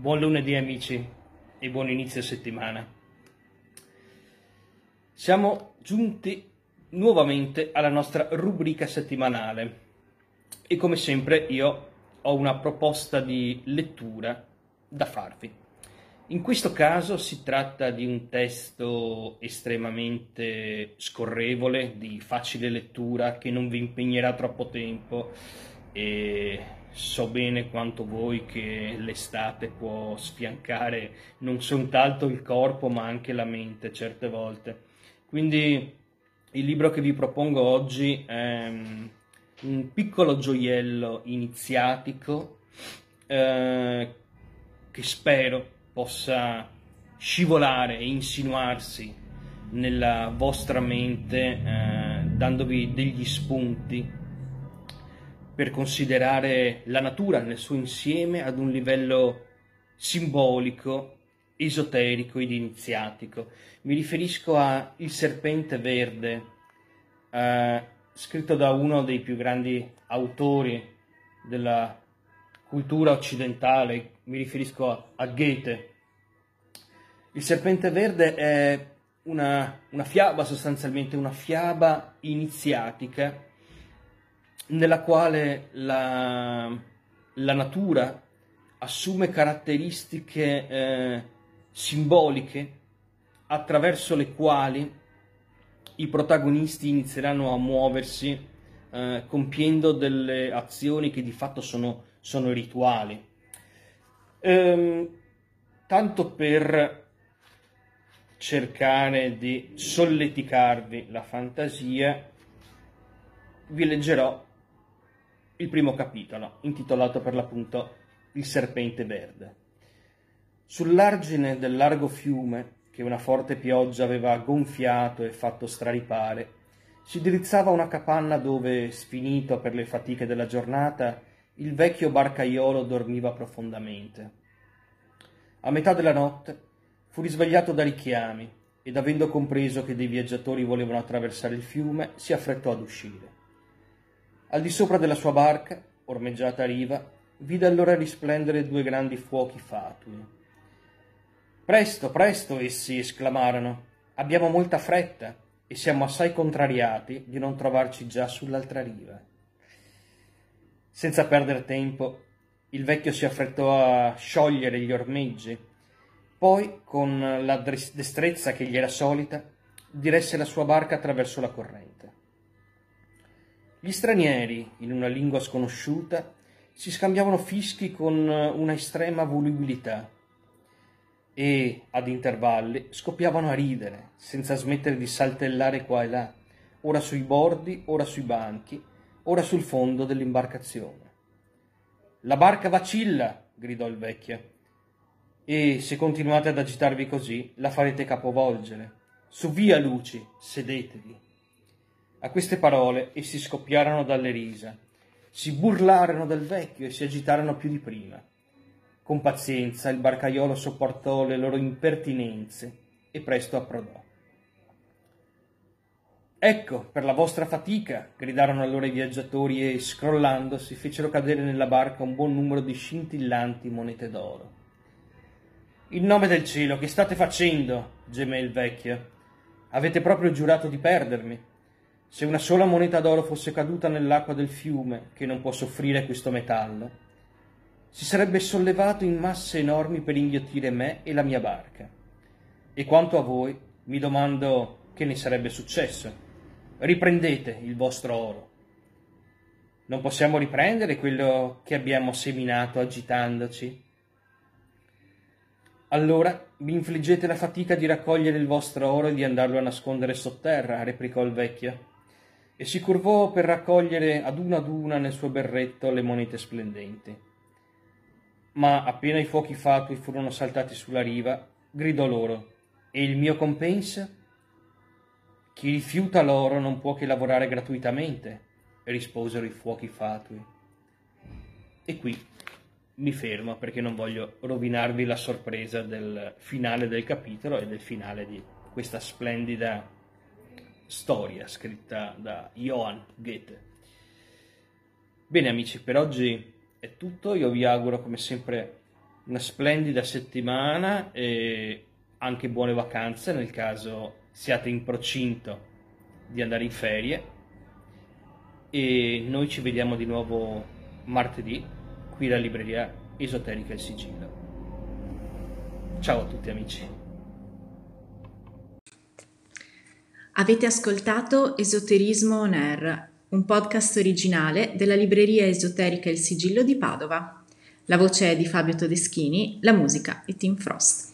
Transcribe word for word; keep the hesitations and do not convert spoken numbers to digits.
Buon lunedì amici e buon inizio settimana. Siamo giunti nuovamente alla nostra rubrica settimanale e come sempre io ho una proposta di lettura da farvi. In questo caso si tratta di un testo estremamente scorrevole, di facile lettura, che non vi impegnerà troppo tempo e so bene quanto voi che l'estate può sfiancare non soltanto il corpo ma anche la mente certe volte. Quindi il libro che vi propongo oggi è un piccolo gioiello iniziatico eh, che spero possa scivolare e insinuarsi nella vostra mente, eh, dandovi degli spunti per considerare la natura nel suo insieme ad un livello simbolico, esoterico ed iniziatico. Mi riferisco a Il Serpente Verde, eh, scritto da uno dei più grandi autori della cultura occidentale, mi riferisco a, a Goethe. Il Serpente Verde è una, una fiaba, sostanzialmente una fiaba iniziatica, nella quale la, la natura assume caratteristiche eh, simboliche attraverso le quali i protagonisti inizieranno a muoversi eh, compiendo delle azioni che di fatto sono sono rituali. Ehm, tanto per cercare di solleticarvi la fantasia, vi leggerò il primo capitolo, intitolato per l'appunto Il Serpente Verde. Sull'argine del largo fiume, che una forte pioggia aveva gonfiato e fatto straripare, si drizzava una capanna dove, sfinito per le fatiche della giornata, il vecchio barcaiolo dormiva profondamente. A metà della notte fu risvegliato da richiami ed, avendo compreso che dei viaggiatori volevano attraversare il fiume, si affrettò ad uscire. Al di sopra della sua barca, ormeggiata a riva, vide allora risplendere due grandi fuochi fatui. «Presto, presto!» essi esclamarono. «Abbiamo molta fretta e siamo assai contrariati di non trovarci già sull'altra riva». Senza perdere tempo, il vecchio si affrettò a sciogliere gli ormeggi, poi, con la destrezza che gli era solita, diresse la sua barca attraverso la corrente. Gli stranieri, in una lingua sconosciuta, si scambiavano fischi con una estrema volubilità e, ad intervalli, scoppiavano a ridere, senza smettere di saltellare qua e là, ora sui bordi, ora sui banchi, ora sul fondo dell'imbarcazione. «La barca vacilla!» gridò il vecchio. «E se continuate ad agitarvi così, la farete capovolgere. Su, via luci, sedetevi!» A queste parole essi scoppiarono dalle risa, si burlarono del vecchio e si agitarono più di prima. Con pazienza il barcaiolo sopportò le loro impertinenze e presto approdò. «Ecco, per la vostra fatica!» gridarono allora i viaggiatori e, scrollandosi, fecero cadere nella barca un buon numero di scintillanti monete d'oro. «In nome del cielo, che state facendo?» gemé il vecchio. «Avete proprio giurato di perdermi? Se una sola moneta d'oro fosse caduta nell'acqua del fiume, che non può soffrire questo metallo, si sarebbe sollevato in masse enormi per inghiottire me e la mia barca. E quanto a voi, mi domando che ne sarebbe successo. Riprendete il vostro oro». «Non possiamo riprendere quello che abbiamo seminato agitandoci?» «Allora vi infliggete la fatica di raccogliere il vostro oro e di andarlo a nascondere sotterra», replicò il vecchio, e si curvò per raccogliere ad una ad una nel suo berretto le monete splendenti. Ma appena i fuochi fatui furono saltati sulla riva, gridò loro: «E il mio compenso?» «Chi rifiuta l'oro non può che lavorare gratuitamente», risposero i fuochi fatui. E qui mi fermo perché non voglio rovinarvi la sorpresa del finale del capitolo e del finale di questa splendida storia scritta da Johann Goethe. Bene amici, per oggi è tutto, io vi auguro come sempre una splendida settimana e anche buone vacanze nel caso siate in procinto di andare in ferie, e noi ci vediamo di nuovo martedì qui alla libreria esoterica Il Sigillo. Ciao a tutti amici. Avete ascoltato Esoterismo on Air, un podcast originale della libreria esoterica Il Sigillo di Padova. La voce è di Fabio Todeschini, la musica è Tim Frost.